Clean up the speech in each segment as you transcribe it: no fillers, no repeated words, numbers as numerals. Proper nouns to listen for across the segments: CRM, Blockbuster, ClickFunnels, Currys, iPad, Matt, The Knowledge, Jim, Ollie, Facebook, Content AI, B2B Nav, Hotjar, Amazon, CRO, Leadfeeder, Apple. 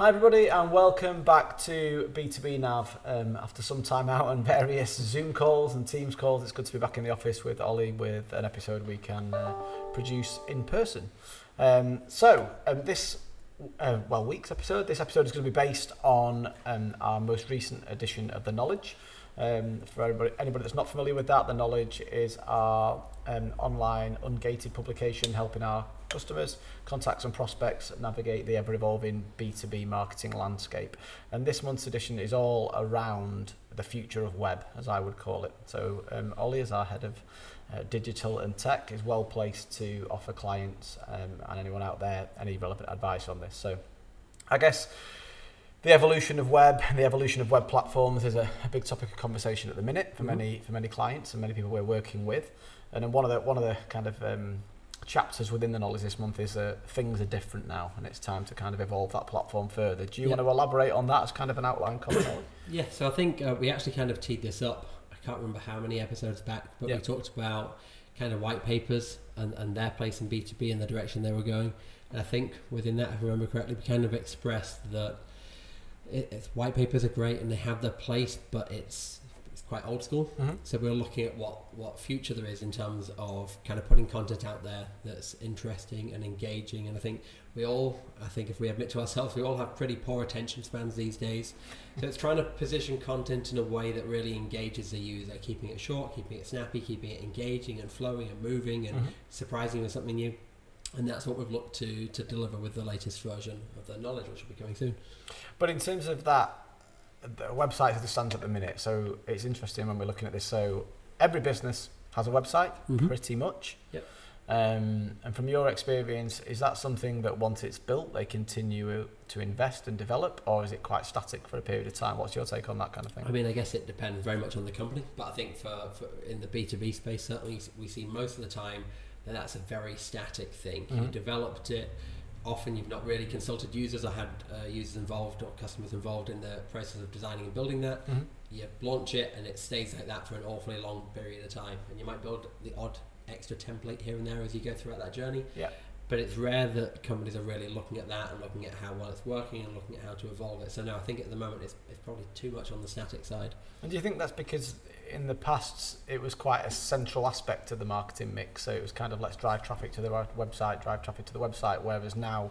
Hi everybody and welcome back to B2B Nav. After some time out on various Zoom calls and Teams calls, it's good to be back in the office with Ollie with an episode we can produce in person. This week's episode, this episode is going to be based on our most recent edition of The Knowledge. For anybody that's not familiar with that, The Knowledge is our online ungated publication helping our customers, contacts and prospects navigate the ever-evolving B2B marketing landscape. And this month's edition is all around the future of web, as I would call it. So Ollie, as our head of digital and tech, is well placed to offer clients and anyone out there any relevant advice on this. So I guess the evolution of web and the evolution of web platforms is a big topic of conversation at the minute for many clients and many people we're working with. And then one of the kind of chapters within The Knowledge this month is things are different now and it's time to kind of evolve that platform further. Do you want to elaborate on that as kind of an outline comment? Yeah, so I think we actually kind of teed this up. I can't remember how many episodes back, but we talked about kind of white papers and their place in B2B and the direction they were going. And I think within that, if I remember correctly, we kind of expressed that white papers are great and they have their place, but it's quite old school. Mm-hmm. So we're looking at what future there is in terms of kind of putting content out there that's interesting and engaging. And I think if we admit to ourselves, we all have pretty poor attention spans these days. So it's trying to position content in a way that really engages the user, keeping it short, keeping it snappy, keeping it engaging and flowing and moving and surprising with something new. And that's what we've looked to deliver with the latest version of The Knowledge, which will be coming soon. But in terms of that, the website as it stands at the minute, so it's interesting when we're looking at this. So every business has a website, pretty much. Yep. And from your experience, is that something that once it's built, they continue to invest and develop, or is it quite static for a period of time? What's your take on that kind of thing? I mean, I guess it depends very much on the company, but I think for in the B2B space, certainly we see most of the time that that's a very static thing. You developed it. Often you've not really consulted users or had users involved or customers involved in the process of designing and building that. You launch it and it stays like that for an awfully long period of time. And you might build the odd extra template here and there as you go throughout that journey. Yeah. But it's rare that companies are really looking at that and looking at how well it's working and looking at how to evolve it. So no, I think at the moment it's probably too much on the static side. And do you think that's because in the past it was quite a central aspect of the marketing mix, so it was kind of let's drive traffic to the website, whereas now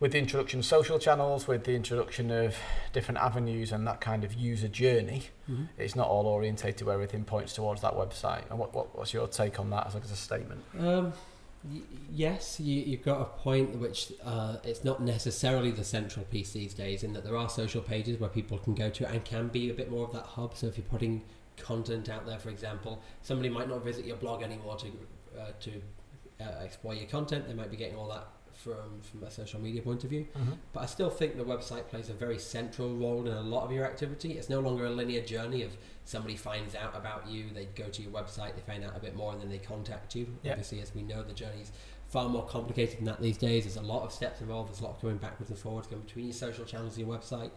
with the introduction of social channels, with the introduction of different avenues and that kind of user journey, it's not all orientated where everything points towards that website. And what's your take on that as a statement? Yes, you've got a point, which it's not necessarily the central piece these days, in that there are social pages where people can go to and can be a bit more of that hub. So if you're putting content out there, for example, somebody might not visit your blog anymore to explore your content. They might be getting all that from a social media point of view. But I still think the website plays a very central role in a lot of your activity. It's no longer a linear journey of somebody finds out about you, they go to your website, they find out a bit more, and then they contact you. Obviously, as we know, the journey's far more complicated than that these days. There's a lot of steps involved. There's a lot going backwards and forwards, going between your social channels and your website,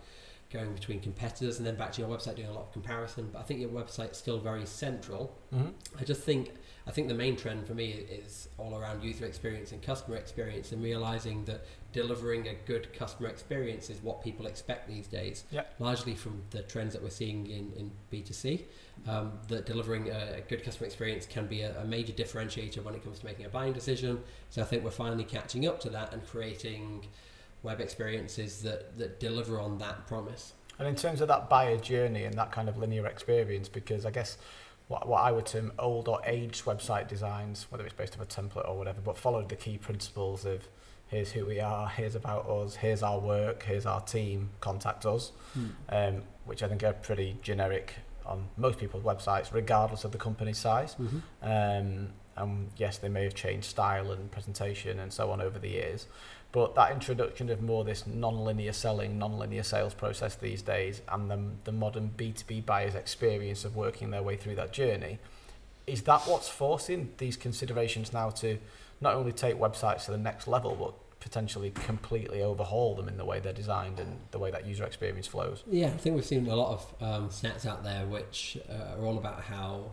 going between competitors and then back to your website, doing a lot of comparison. But I think your website's still very central. I think the main trend for me is all around user experience and customer experience, and realizing that delivering a good customer experience is what people expect these days, largely from the trends that we're seeing in B2C, that delivering a good customer experience can be a major differentiator when it comes to making a buying decision. So I think we're finally catching up to that and creating web experiences that deliver on that promise. And in terms of that buyer journey and that kind of linear experience, because I guess what I would term old or aged website designs, whether it's based on a template or whatever, but followed the key principles of here's who we are, here's about us, here's our work, here's our team, contact us, which I think are pretty generic on most people's websites, regardless of the company size. And yes, they may have changed style and presentation and so on over the years. But that introduction of more this non-linear selling, non-linear sales process these days, and the modern B2B buyer's experience of working their way through that journey, is that what's forcing these considerations now to not only take websites to the next level, but potentially completely overhaul them in the way they're designed and the way that user experience flows? Yeah, I think we've seen a lot of stats out there which are all about how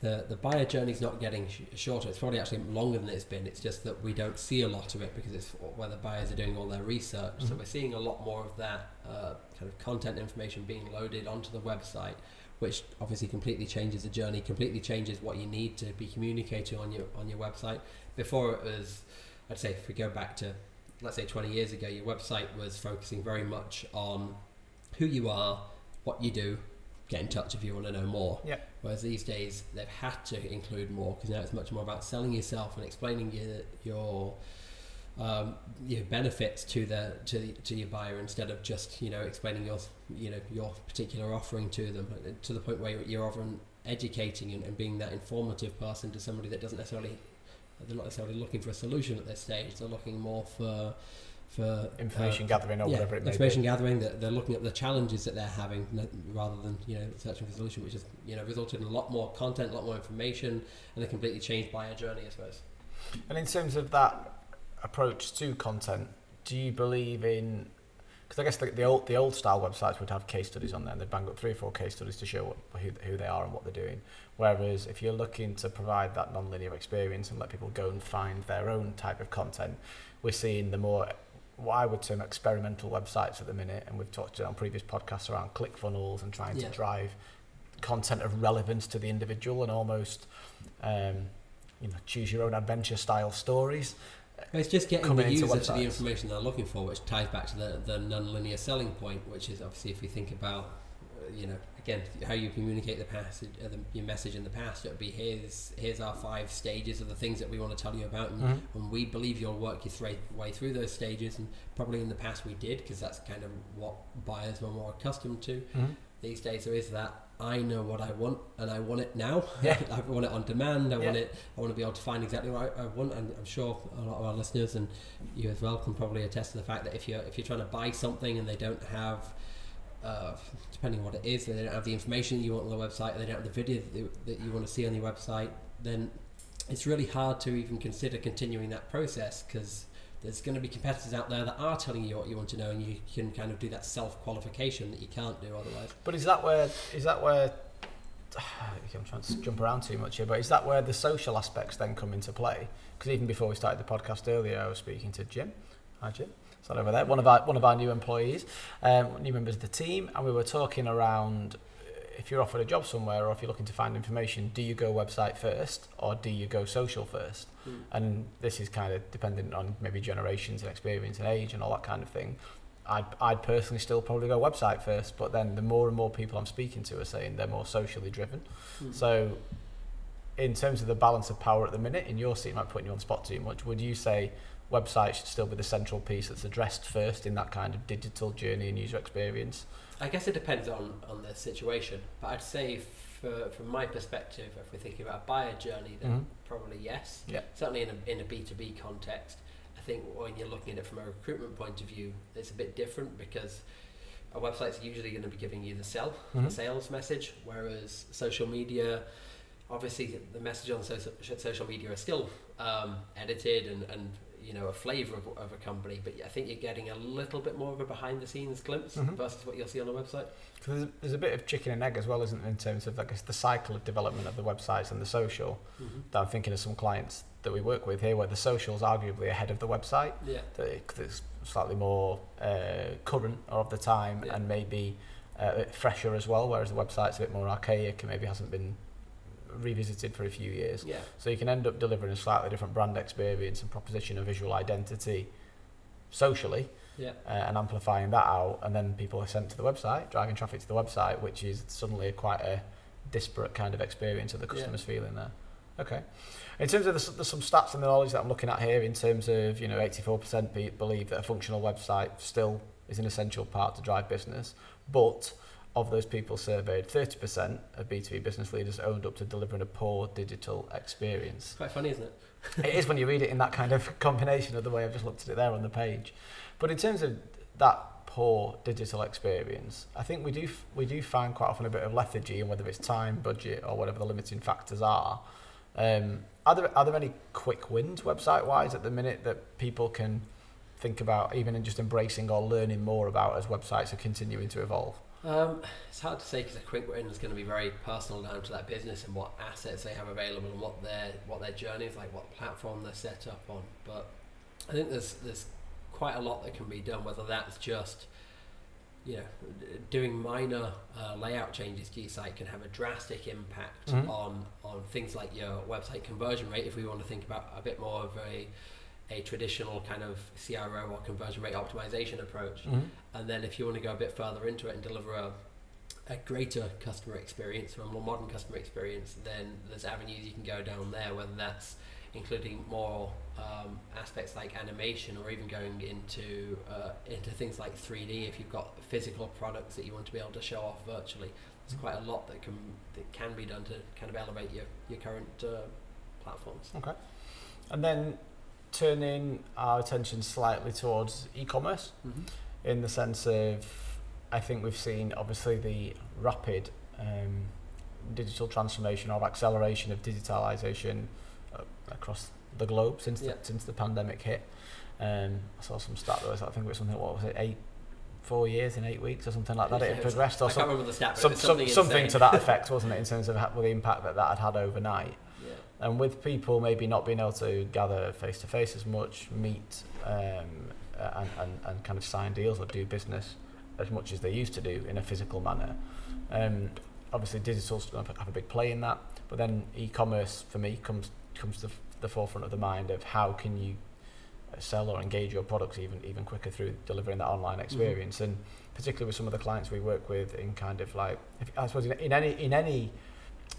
the buyer journey's not getting shorter. It's probably actually longer than it's been. It's just that we don't see a lot of it because it's where the buyers are doing all their research. Mm-hmm. So we're seeing a lot more of that kind of content information being loaded onto the website, which obviously completely changes the journey, completely changes what you need to be communicating on your website. Before it was, I'd say if we go back to, let's say 20 years ago, your website was focusing very much on who you are, what you do, get in touch if you want to know more. Yeah. Whereas these days, they've had to include more because now it's much more about selling yourself and explaining your benefits to your buyer instead of just explaining your particular offering to them, to the point where you're often educating and being that informative person to somebody that they're not necessarily looking for a solution at this stage. They're looking more for information gathering or whatever it may be. Information gathering, that they're looking at the challenges that they're having rather than searching for a solution, which has resulted in a lot more content, a lot more information, and a completely changed buyer journey, I suppose. And in terms of that approach to content, do you believe in, because I guess the old style websites would have case studies on there and they'd bang up 3 or 4 case studies to show who they are and what they're doing, whereas if you're looking to provide that non-linear experience and let people go and find their own type of content, we're seeing the more what I would term experimental websites at the minute, and we've talked on previous podcasts around ClickFunnels and trying to drive content of relevance to the individual and almost choose your own adventure style stories. It's just getting the user to the information they're looking for, which ties back to the non-linear selling point, which is obviously if we think about, again, how you communicate the passage, your message in the past, it would be here's our 5 stages of the things that we want to tell you about, and, mm-hmm. and we believe you'll work your way through those stages, and probably in the past we did, because that's kind of what buyers were more accustomed to. Mm-hmm. These days there is that I know what I want and I want it now. Yeah. I want it on demand. I want to be able to find exactly what I want, and I'm sure a lot of our listeners and you as well can probably attest to the fact that if you're trying to buy something and they don't have depending on what it is, they don't have the information you want on the website, or they don't have the video that you want to see on your website, then it's really hard to even consider continuing that process, because there's going to be competitors out there that are telling you what you want to know, and you can kind of do that self-qualification that you can't do otherwise. But is that where I'm trying to jump around too much here, but is that where the social aspects then come into play? Because even before we started the podcast earlier, I was speaking to Jim. Hi, Jim. It's not over there. One of our new employees, new members of the team, and we were talking around if you're offered a job somewhere or if you're looking to find information, do you go website first or do you go social first? Mm. And this is kind of dependent on maybe generations and experience and age and all that kind of thing. I'd personally still probably go website first, but then the more and more people I'm speaking to are saying they're more socially driven. Mm. So in terms of the balance of power at the minute, in your seat, I'm not putting you on the spot too much, would you say website should still be the central piece that's addressed first in that kind of digital journey and user experience? I guess it depends on the situation, but I'd say from my perspective, if we're thinking about a buyer journey, then mm-hmm. probably yes. Yeah. Certainly in a B2B context, I think when you're looking at it from a recruitment point of view, it's a bit different, because a website's usually going to be giving you the sales message, whereas social media, obviously the message on social media is still edited and a flavour of a company, but I think you're getting a little bit more of a behind the scenes glimpse mm-hmm. versus what you'll see on the website. So there's a bit of chicken and egg as well, isn't there, in terms of, I guess, the cycle of development of the websites and the social. Mm-hmm. That I'm thinking of some clients that we work with here where the social's arguably ahead of the website. Yeah. It's slightly more current or of the time and maybe a bit fresher as well, whereas the website's a bit more archaic and maybe hasn't been revisited for a few years. Yeah. So you can end up delivering a slightly different brand experience and proposition of visual identity socially and amplifying that out, and then people are sent to the website, driving traffic to the website, which is suddenly quite a disparate kind of experience of the customer's feeling there. Okay. In terms of there's some stats and the knowledge that I'm looking at here in terms of 84% believe that a functional website still is an essential part to drive business, but of those people surveyed, 30% of B2B business leaders owned up to delivering a poor digital experience. Quite funny, isn't it? It is when you read it in that kind of combination of the way I've just looked at it there on the page. But in terms of that poor digital experience, I think we do find quite often a bit of lethargy, and whether it's time, budget, or whatever the limiting factors are. Are there any quick wins website-wise at the minute that people can think about, even in just embracing or learning more about as websites are continuing to evolve? It's hard to say, because a quick win is going to be very personal down to that business and what assets they have available and what their journey is like, what platform they're set up on. But I think there's quite a lot that can be done, whether that's just, you know, doing minor layout changes to your site can have a drastic impact on things like your website conversion rate, if we want to think about a bit more of a traditional kind of CRO or conversion rate optimization approach. And then if you want to go a bit further into it and deliver a greater customer experience or a more modern customer experience, then there's avenues you can go down there, whether that's including more aspects like animation, or even going into things like 3D if you've got physical products that you want to be able to show off virtually. There's quite a lot that can be done to kind of elevate your current platforms. Okay. And then turning our attention slightly towards e-commerce, in the sense of, I think we've seen obviously the rapid digital transformation or acceleration of digitalization across the globe since the pandemic hit. I saw some stat that was, I think it was something, what was it, 4 years in 8 weeks or something like that, it progressed, or something to that effect, wasn't it, in terms of the impact that had overnight. And with people maybe not being able to gather face-to-face as much, meet and kind of sign deals or do business as much as they used to do in a physical manner. Obviously, digital's going to have a big play in that, but then e-commerce, for me, comes to the forefront of the mind of how can you sell or engage your products even quicker through delivering that online experience. And particularly with some of the clients we work with in kind of like, I suppose in any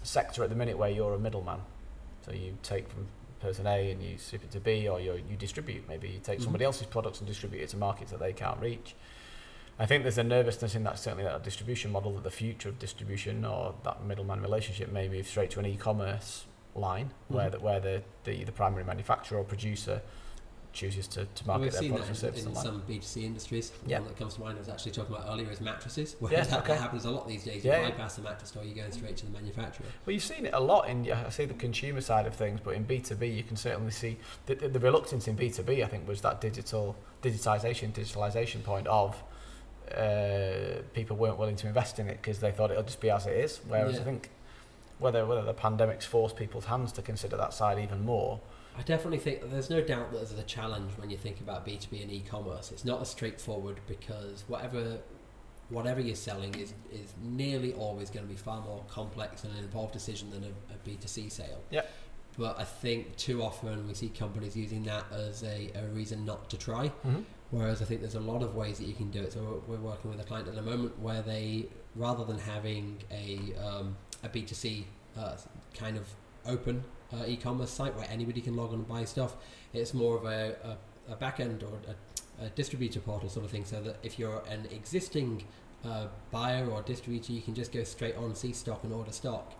sector at the minute where you're a middleman. So you take from person A and you ship it to B, or you distribute. Maybe you take somebody else's products and distribute it to markets that they can't reach. I think there's a nervousness in that, certainly that distribution model, that the future of distribution or that middleman relationship may move straight to an e-commerce line where the primary manufacturer or producer chooses to market their products and services. We've seen that in some B2C industries. One that comes to mind I was actually talking about earlier is mattresses, where that happens a lot these days. You bypass the mattress store, you're going straight to the manufacturer. Well, you've seen it a lot in, I say, the consumer side of things, but in B2B you can certainly see the reluctance in B2B, I think, was that digitalization point of people weren't willing to invest in it because they thought it'll just be as it is. Whereas I think whether the pandemic's forced people's hands to consider that side even more. I definitely think that there's no doubt that there's a challenge when you think about B2B and e-commerce. It's not as straightforward, because whatever you're selling is nearly always going to be far more complex and an involved decision than a B2C sale. But I think too often we see companies using that as a reason not to try, whereas I think there's a lot of ways that you can do it. So we're working with a client at the moment where they, rather than having a B2C kind of open e-commerce site where anybody can log on and buy stuff, it's more of a back-end or a distributor portal sort of thing, so that if you're an existing buyer or distributor, you can just go straight on, see stock and order stock,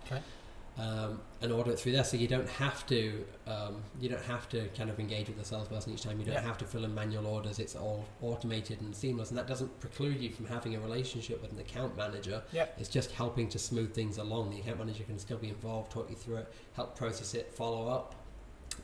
and order it through there, so you don't have to kind of engage with the salesperson each time. You don't have to fill in manual orders. It's all automated and seamless, and that doesn't preclude you from having a relationship with an account manager. It's just helping to smooth things along. The account manager can still be involved, talk you through it, help process it, follow up.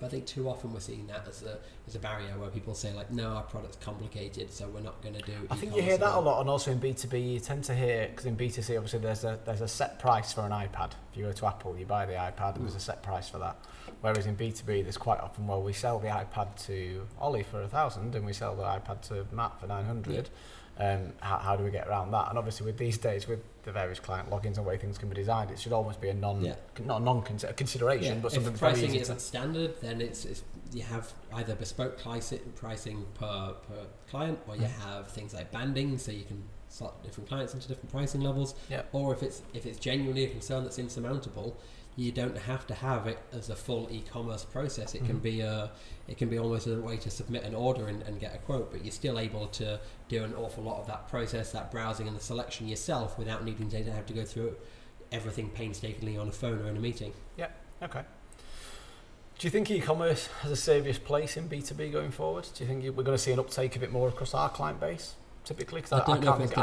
But I think too often we're seeing that as a barrier, where people say, like, no, our product's complicated, so we're not going to do it. I think you hear that a lot, and also in B2B you tend to hear, because in B2C obviously there's a set price for an iPad. If you go to Apple, you buy the iPad and there's a set price for that. Whereas in B2B there's quite often, well, we sell the iPad to Ollie for 1,000 and we sell the iPad to Matt for 900. How do we get around that? And obviously with these days, with the various client logins and way things can be designed, it should almost be a non-consideration, but something. If pricing isn't standard, then it's you have either bespoke pricing per client, or you have things like banding, so you can slot different clients into different pricing levels. Or if it's genuinely a concern that's insurmountable, you don't have to have it as a full e-commerce process. It can be almost a way to submit an order and get a quote, but you're still able to do an awful lot of that process, that browsing and the selection yourself, without needing to have to go through everything painstakingly on a phone or in a meeting. Yeah. Okay. Do you think e-commerce has a serious place in B2B going forward? Do you think we're going to see an uptake of it more across our client base? Typically, because I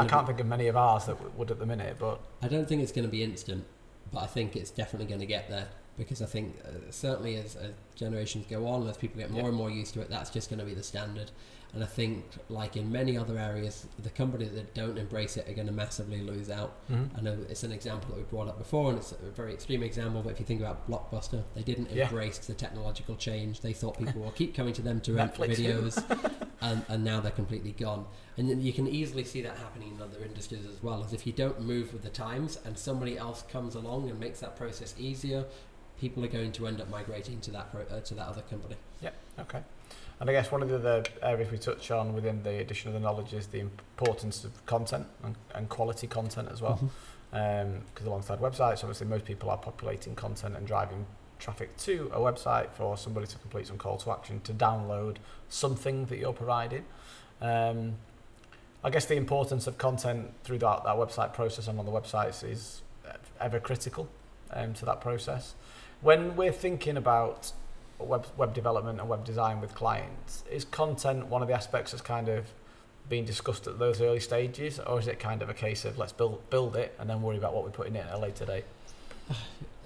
can't think of many of ours that would at the minute, but I don't think it's going to be instant. But I think it's definitely going to get there. because I think certainly as generations go on, as people get more and more used to it, that's just going to be the standard. And I think, like in many other areas, the companies that don't embrace it are going to massively lose out. Mm-hmm. I know it's an example that we brought up before, and it's a very extreme example, but if you think about Blockbuster, they didn't embrace the technological change. They thought people will keep coming to them to rent videos, and now they're completely gone. And then you can easily see that happening in other industries as well, as if you don't move with the times and somebody else comes along and makes that process easier, people are going to end up migrating to that other company. Yeah, okay. And I guess one of the other areas we touch on within the addition of the knowledge is the importance of content and quality content as well. Because alongside websites, obviously most people are populating content and driving traffic to a website for somebody to complete some call to action to download something that you're providing. I guess the importance of content through that website process and on the websites is ever critical to that process. When we're thinking about web development and web design with clients, is content one of the aspects that's kind of being discussed at those early stages, or is it kind of a case of let's build it and then worry about what we put in it at a later date?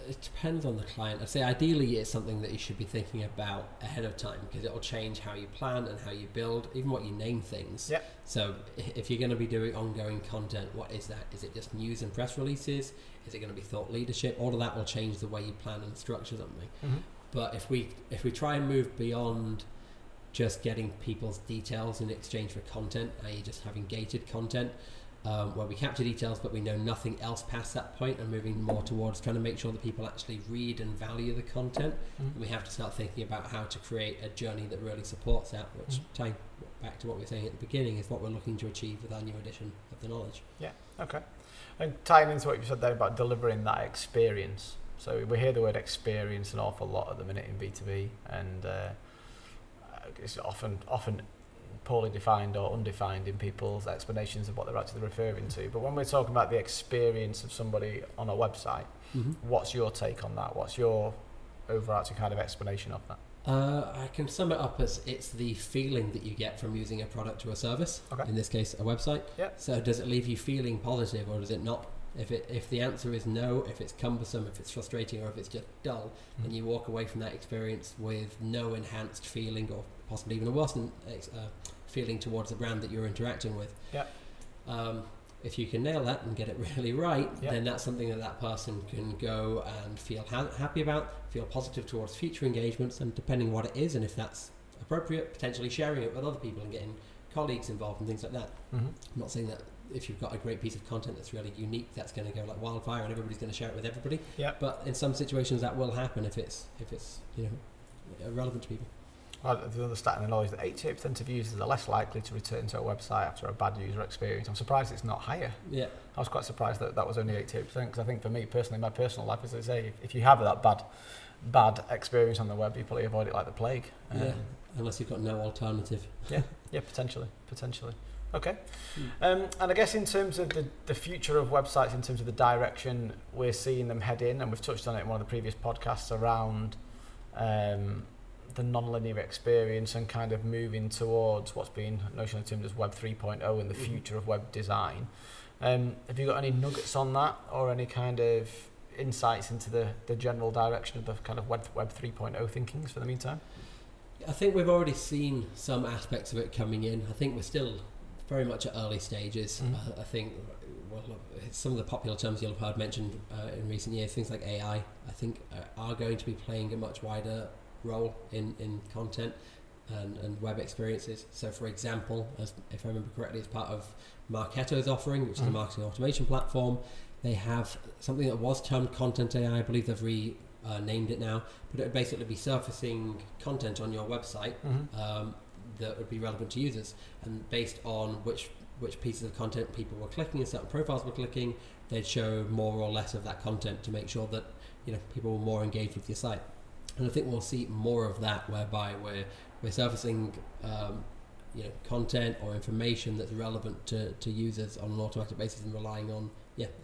It depends on the client. I'd say ideally it's something that you should be thinking about ahead of time, because it'll change how you plan and how you build, even what you name things. Yep. So if you're going to be doing ongoing content, what is that? Is it just news and press releases? Is it going to be thought leadership? All of that will change the way you plan and structure something. Mm-hmm. But if we try and move beyond just getting people's details in exchange for content, i.e. just having gated content, where we capture details but we know nothing else past that point, and moving more towards trying to make sure that people actually read and value the content, mm-hmm. we have to start thinking about how to create a journey that really supports that, which tying back to what we were saying at the beginning is what we're looking to achieve with our new edition of the knowledge. Yeah, okay. And tying into what you said there about delivering that experience, so we hear the word experience an awful lot at the minute in B2B, and it's often poorly defined or undefined in people's explanations of what they're actually referring to. But when we're talking about the experience of somebody on a website, mm-hmm. what's your take on that? What's your overarching kind of explanation of that? I can sum it up as it's the feeling that you get from using a product or a service, in this case a website. Yeah. So does it leave you feeling positive or does it not? If the answer is no, if it's cumbersome, if it's frustrating, or if it's just dull, then you walk away from that experience with no enhanced feeling, or possibly even a worse feeling towards the brand that you're interacting with. Yeah. If you can nail that and get it really right, then that's something that person can go and feel happy about, feel positive towards future engagements, and depending what it is, and if that's appropriate, potentially sharing it with other people and getting colleagues involved and things like that. Mm-hmm. I'm not saying that if you've got a great piece of content that's really unique, that's going to go like wildfire and everybody's going to share it with everybody. Yeah. But in some situations that will happen if it's relevant to people. The other stat in the knowledge that 88% of users are less likely to return to a website after a bad user experience. I'm surprised it's not higher. Yeah. I was quite surprised that was only 88%, because I think for me personally, my personal life, as I say, if you have that bad experience on the web, you probably avoid it like the plague. Unless you've got no alternative. Yeah, potentially. Okay. And I guess in terms of the future of websites, in terms of the direction we're seeing them head in, and we've touched on it in one of the previous podcasts around the non-linear experience and kind of moving towards what's been notionally termed as Web 3.0 and the future of web design. Have you got any nuggets on that or any kind of insights into the general direction of the kind of Web 3.0 thinkings for the meantime? I think we've already seen some aspects of it coming in. I think we're still very much at early stages. I think some of the popular terms you'll have heard mentioned in recent years, things like AI, I think are going to be playing a much wider role in content and web experiences. So for example, if I remember correctly, as part of Marketo's offering, which is the marketing automation platform, they have something that was termed Content AI. I believe they've renamed it now, but it would basically be surfacing content on your website that would be relevant to users, and based on which pieces of content people were clicking and certain profiles were clicking, they'd show more or less of that content to make sure that people were more engaged with your site. And I think we'll see more of that, whereby we're surfacing content or information that's relevant to users on an automatic basis, and relying on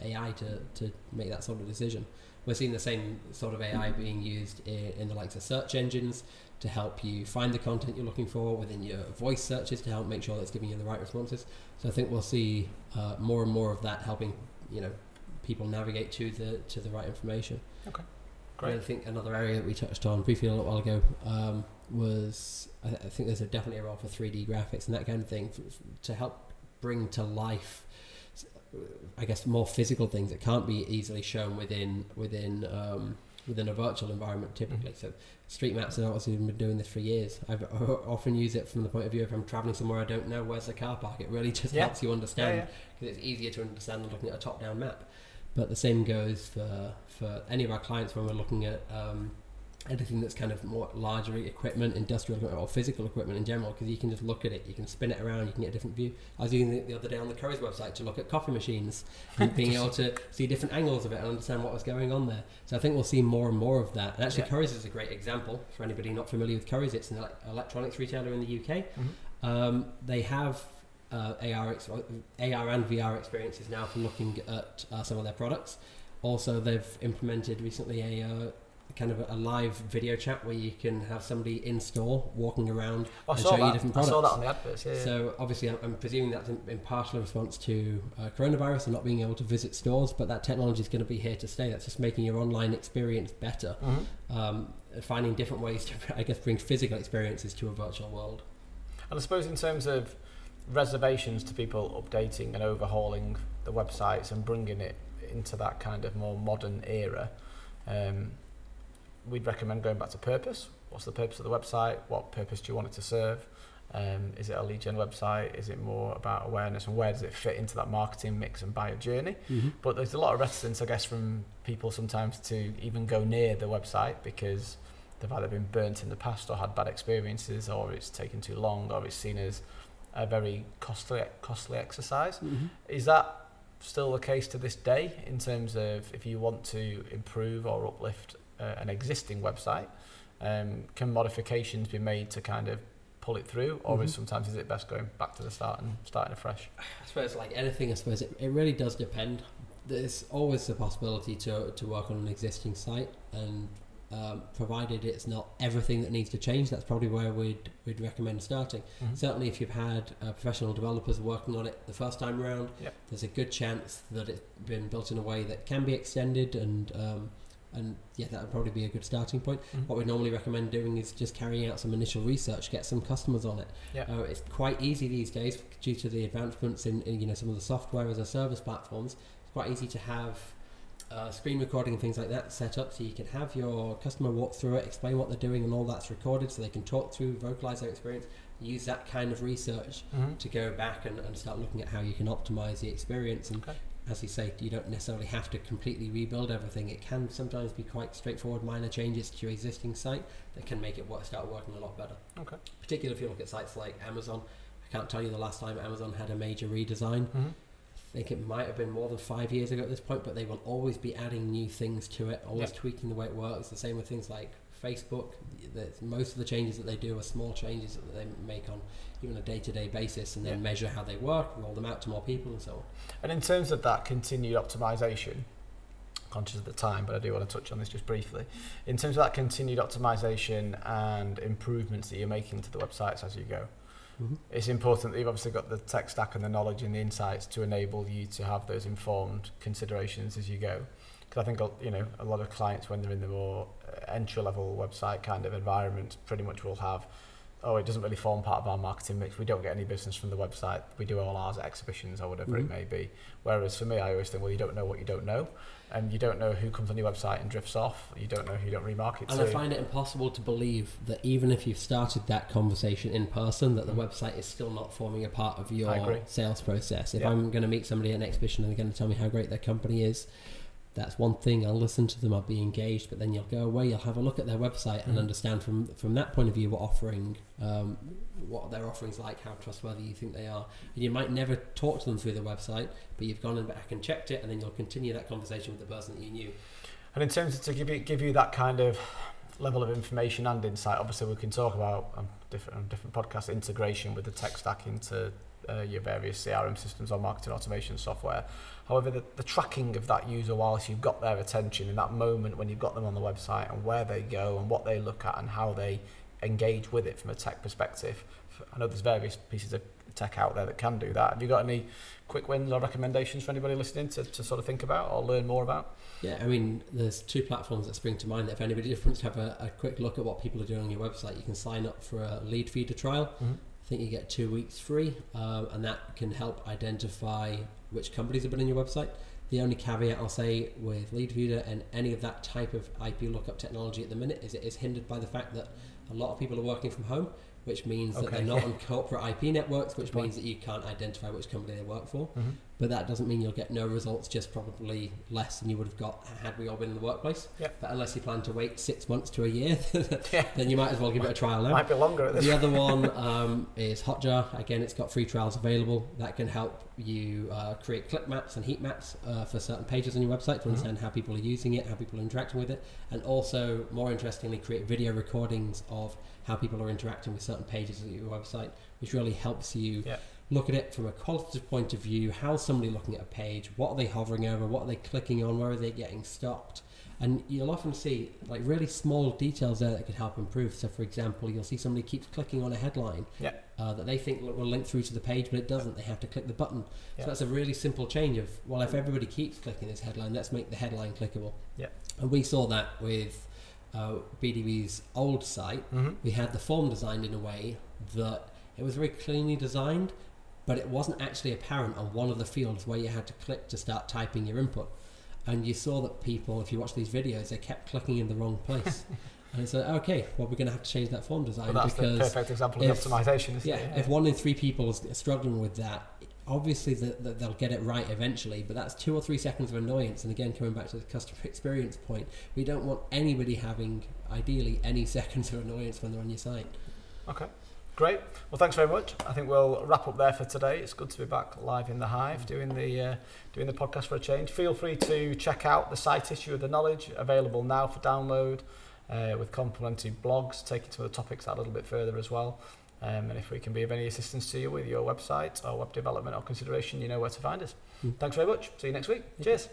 AI to make that sort of decision. We're seeing the same sort of AI being used in the likes of search engines to help you find the content you're looking for, within your voice searches to help make sure that's giving you the right responses. So I think we'll see more and more of that helping people navigate to the right information. Okay. Great. And I think another area that we touched on briefly a little while ago was I think there's definitely a role for 3D graphics and that kind of thing to help bring to life, I guess, more physical things that can't be easily shown within a virtual environment typically. Mm-hmm. So street maps have obviously been doing this for years. I often use it from the point of view if I'm traveling somewhere I don't know where's the car park. It really just helps you understand because it's easier to understand than looking at a top-down map. But the same goes for any of our clients when we're looking at anything that's kind of more larger equipment, industrial equipment, or physical equipment in general, because you can just look at it, you can spin it around, you can get a different view. I was using it the other day on the Currys website to look at coffee machines and being able to see different angles of it and understand what was going on there. So I think we'll see more and more of that. And actually, Currys is a great example for anybody not familiar with Currys. It's an electronics retailer in the UK. Mm-hmm. They have AR and VR experiences now for looking at some of their products. Also, they've implemented recently a kind of a live video chat where you can have somebody in store walking around and show you different products. I saw that on the adverts, yeah. So obviously I'm presuming that's in partial response to coronavirus and not being able to visit stores, but that technology is going to be here to stay. That's just making your online experience better, mm-hmm. Finding different ways to, I guess, bring physical experiences to a virtual world. And I suppose in terms of reservations to people updating and overhauling the websites and bringing it into that kind of more modern era, we'd recommend going back to purpose. What's the purpose of the website? What purpose do you want it to serve? Is it a lead gen website? Is it more about awareness? And where does it fit into that marketing mix and buyer journey? Mm-hmm. But there's a lot of reticence, I guess, from people sometimes to even go near the website because they've either been burnt in the past or had bad experiences, or it's taken too long, or it's seen as a very costly exercise. Mm-hmm. Is that still the case to this day in terms of if you want to improve or uplift an existing website, can modifications be made to kind of pull it through, or mm-hmm. is it best going back to the start and starting afresh? I suppose like anything, it really does depend. There's always the possibility to work on an existing site, and provided it's not everything that needs to change, that's probably where we'd recommend starting. Mm-hmm. Certainly if you've had professional developers working on it the first time around, there's a good chance that it's been built in a way that can be extended and that would probably be a good starting point. Mm-hmm. What we normally recommend doing is just carrying out some initial research, get some customers on it. It's quite easy these days due to the advancements in some of the software as a service platforms. It's quite easy to have screen recording and things like that set up so you can have your customer walk through it, explain what they're doing, and all that's recorded so they can talk through, vocalize their experience, use that kind of research mm-hmm. to go back and start looking at how you can optimize the experience. And as you say, you don't necessarily have to completely rebuild everything. It can sometimes be quite straightforward minor changes to your existing site that can make it start working a lot better. Okay. Particularly if you look at sites like Amazon. I can't tell you the last time Amazon had a major redesign. Mm-hmm. I think it might have been more than 5 years ago at this point, but they will always be adding new things to it, always tweaking the way it works. The same with things like Facebook. Most of the changes that they do are small changes that they make on even a day-to-day basis, and then measure how they work, roll them out to more people, and so on. And in terms of that continued optimization, conscious of the time, but I do want to touch on this just briefly. In terms of that continued optimization and improvements that you're making to the websites as you go, mm-hmm. it's important that you've obviously got the tech stack and the knowledge and the insights to enable you to have those informed considerations as you go. Because I think a lot of clients, when they're in the more entry-level website kind of environment, pretty much will have, it doesn't really form part of our marketing mix. We don't get any business from the website. We do all ours at exhibitions or whatever mm-hmm. it may be. Whereas for me, I always think, you don't know what you don't know. And you don't know who comes on your website and drifts off. You don't know who you don't remarket to. And I find it impossible to believe that even if you've started that conversation in person, that the website is still not forming a part of your sales process. If I'm going to meet somebody at an exhibition and they're going to tell me how great their company is, that's one thing. I'll listen to them, I'll be engaged, but then you'll go away, you'll have a look at their website and understand from that point of view what their offering's like, how trustworthy you think they are. And you might never talk to them through the website, but you've gone back and checked it, and then you'll continue that conversation with the person that you knew. And in terms of to give you that kind of level of information and insight, obviously we can talk about on different podcasts, integration with the tech stack into your various CRM systems or marketing automation software. However, the tracking of that user whilst you've got their attention in that moment when you've got them on the website and where they go and what they look at and how they engage with it from a tech perspective. I know there's various pieces of tech out there that can do that. Have you got any quick wins or recommendations for anybody listening to sort of think about or learn more about? Yeah, I mean, there's two platforms that spring to mind that if anybody just wants to have a quick look at what people are doing on your website, you can sign up for a Leadfeeder trial. Mm-hmm. I think you get 2 weeks free, and that can help identify which companies have been on your website. The only caveat I'll say with Leadfeeder and any of that type of IP lookup technology at the minute is it is hindered by the fact that a lot of people are working from home, which means that they're not on corporate IP networks, which means that you can't identify which company they work for. Mm-hmm. But that doesn't mean you'll get no results, just probably less than you would have got had we all been in the workplace. Yep. But unless you plan to wait 6 months to a year, then you might as well give it a trial now. Might be longer at this. The other one is Hotjar. Again, it's got free trials available. That can help you create clip maps and heat maps for certain pages on your website to understand how people are using it, how people are interacting with it, and also, more interestingly, create video recordings of how people are interacting with certain pages of your website, which really helps you look at it from a qualitative point of view. How's somebody looking at a page? What are they hovering over? What are they clicking on? Where are they getting stopped? And you'll often see like really small details there that could help improve. So for example, you'll see somebody keeps clicking on a headline that they think will link through to the page, but it doesn't. They have to click the button. So that's a really simple change of, well, if everybody keeps clicking this headline, let's make the headline clickable. And we saw that with BDB's old site. We had the form designed in a way that it was very cleanly designed, but it wasn't actually apparent on one of the fields where you had to click to start typing your input. And you saw that people, if you watch these videos, they kept clicking in the wrong place. And it's like, okay, well, we're going to have to change that form design. Well, that's because the perfect example of optimization, isn't it? If 1 in 3 people is struggling with that, obviously they'll get it right eventually, but that's 2 or 3 seconds of annoyance. And again, coming back to the customer experience point, we don't want anybody having, ideally, any seconds of annoyance when they're on your site. Okay. Great. Well, thanks very much. I think we'll wrap up there for today. It's good to be back live in the Hive doing the podcast for a change. Feel free to check out the site issue of The Knowledge, available now for download, with complementary blogs, taking some of the topics out a little bit further as well. And if we can be of any assistance to you with your website or web development or consideration, you know where to find us. Thanks very much. See you next week. Cheers.